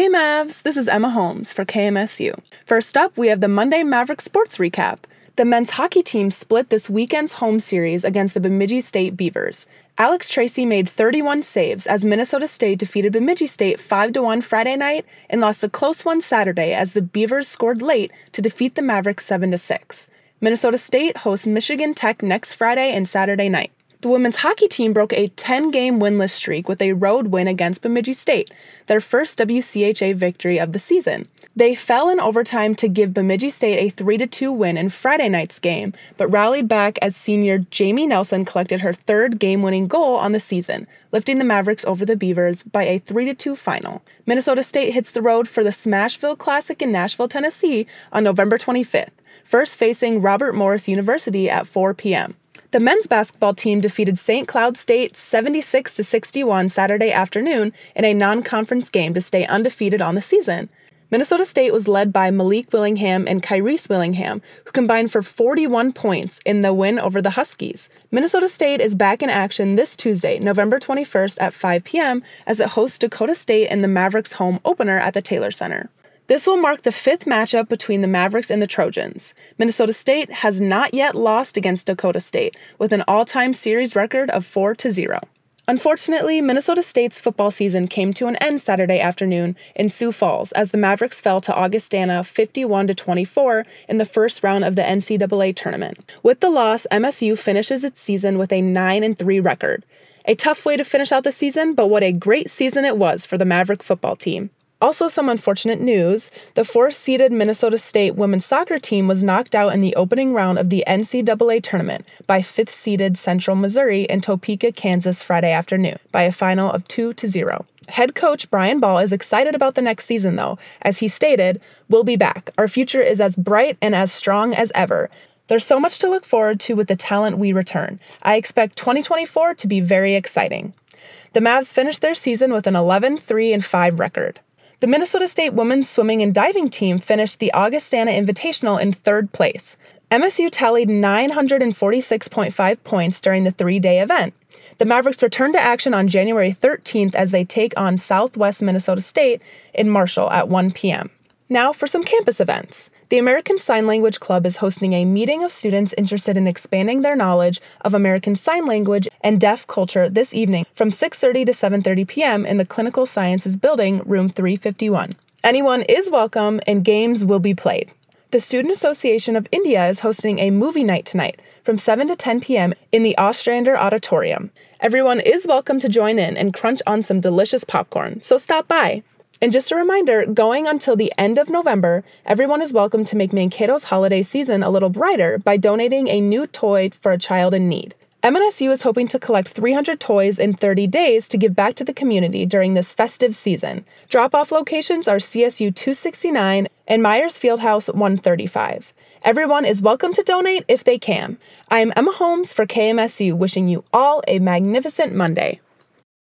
Hey Mavs, this is Emma Holmes for KMSU. First up, we have the Monday Maverick Sports Recap. The men's hockey team split this weekend's home series against the Bemidji State Beavers. Alex Tracy made 31 saves as Minnesota State defeated Bemidji State 5-1 Friday night and lost a close one Saturday as the Beavers scored late to defeat the Mavericks 7-6. Minnesota State hosts Michigan Tech next Friday and Saturday night. The women's hockey team broke a 10-game winless streak with a road win against Bemidji State, their first WCHA victory of the season. They fell in overtime to give Bemidji State a 3-2 win in Friday night's game, but rallied back as senior Jamie Nelson collected her third game-winning goal on the season, lifting the Mavericks over the Beavers by a 3-2 final. Minnesota State hits the road for the Smashville Classic in Nashville, Tennessee on November 25th, first facing Robert Morris University at 4 p.m. The men's basketball team defeated St. Cloud State 76-61 Saturday afternoon in a non-conference game to stay undefeated on the season. Minnesota State was led by Malik Willingham and Kyrese Willingham, who combined for 41 points in the win over the Huskies. Minnesota State is back in action this Tuesday, November 21st at 5 p.m. as it hosts Dakota State in the Mavericks' home opener at the Taylor Center. This will mark the fifth matchup between the Mavericks and the Trojans. Minnesota State has not yet lost against Dakota State, with an all-time series record of 4-0. Unfortunately, Minnesota State's football season came to an end Saturday afternoon in Sioux Falls as the Mavericks fell to Augustana 51-24 in the first round of the NCAA tournament. With the loss, MSU finishes its season with a 9-3 record. A tough way to finish out the season, but what a great season it was for the Maverick football team. Also, some unfortunate news, the 4th-seeded Minnesota State women's soccer team was knocked out in the opening round of the NCAA tournament by 5th-seeded Central Missouri in Topeka, Kansas Friday afternoon by a final of 2-0. Head coach Brian Ball is excited about the next season, though. As he stated, "We'll be back. Our future is as bright and as strong as ever. There's so much to look forward to with the talent we return. I expect 2024 to be very exciting." The Mavs finished their season with an 11-3-5 record. The Minnesota State women's swimming and diving team finished the Augustana Invitational in 3rd place. MSU tallied 946.5 points during the 3-day event. The Mavericks return to action on January 13th as they take on Southwest Minnesota State in Marshall at 1 p.m. Now for some campus events. The American Sign Language Club is hosting a meeting of students interested in expanding their knowledge of American Sign Language and deaf culture this evening from 6:30 to 7:30 p.m. in the Clinical Sciences Building, room 351. Anyone is welcome and games will be played. The Student Association of India is hosting a movie night tonight from 7 to 10 p.m. in the Ostrander Auditorium. Everyone is welcome to join in and crunch on some delicious popcorn, so stop by. And just a reminder, going until the end of November, everyone is welcome to make Mankato's holiday season a little brighter by donating a new toy for a child in need. MNSU is hoping to collect 300 toys in 30 days to give back to the community during this festive season. Drop-off locations are CSU 269 and Myers Fieldhouse 135. Everyone is welcome to donate if they can. I am Emma Holmes for KMSU, wishing you all a magnificent Monday.